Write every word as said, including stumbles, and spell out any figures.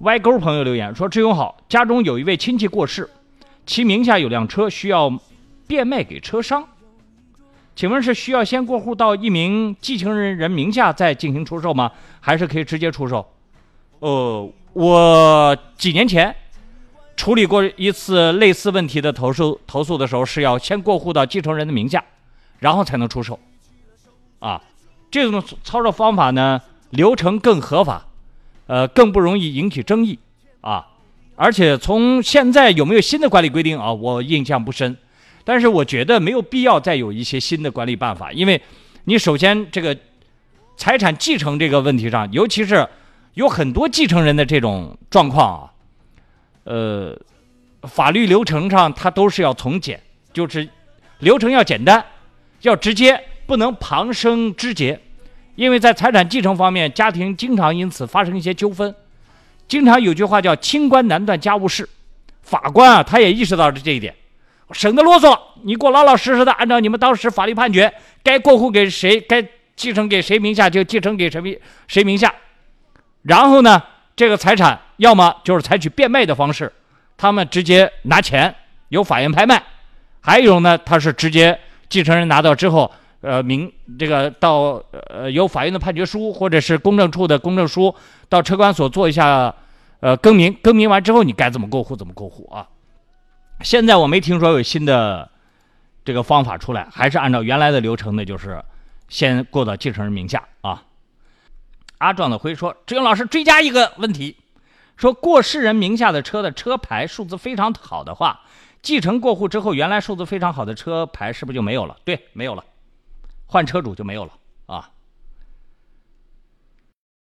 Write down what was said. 歪沟朋友留言说：志勇好，家中有一位亲戚过世，其名下有辆车需要变卖给车商，请问是需要先过户到一名继承人人名下再进行出售吗？还是可以直接出售？呃，我几年前处理过一次类似问题的投诉，投诉的时候是要先过户到继承人的名下，然后才能出售。啊，这种操作方法呢，流程更合法，呃，更不容易引起争议啊。而且从现在有没有新的管理规定啊，我印象不深。但是我觉得没有必要再有一些新的管理办法，因为你首先这个财产继承这个问题上，尤其是有很多继承人的这种状况啊，呃，法律流程上它都是要从简，就是流程要简单，要直接，不能旁生枝节，因为在财产继承方面，家庭经常因此发生一些纠纷，经常有句话叫"清官难断家务事"，法官啊他也意识到这一点。省得啰嗦，你给我老老实实的按照你们当时法律判决，该过户给谁，该继承给谁名下就继承给谁谁名下。然后呢，这个财产要么就是采取变卖的方式，他们直接拿钱由法院拍卖；还有一种呢，他是直接继承人拿到之后，呃，明这个到呃由法院的判决书或者是公证处的公证书到车管所做一下呃更名，更名完之后你该怎么过户怎么过户啊。现在我没听说有新的这个方法出来，还是按照原来的流程呢，就是先过到继承人名下啊。阿壮的辉说：志勇老师追加一个问题，说过世人名下的车的车牌数字非常好的话，继承过户之后原来数字非常好的车牌是不是就没有了？对，没有了，换车主就没有了啊。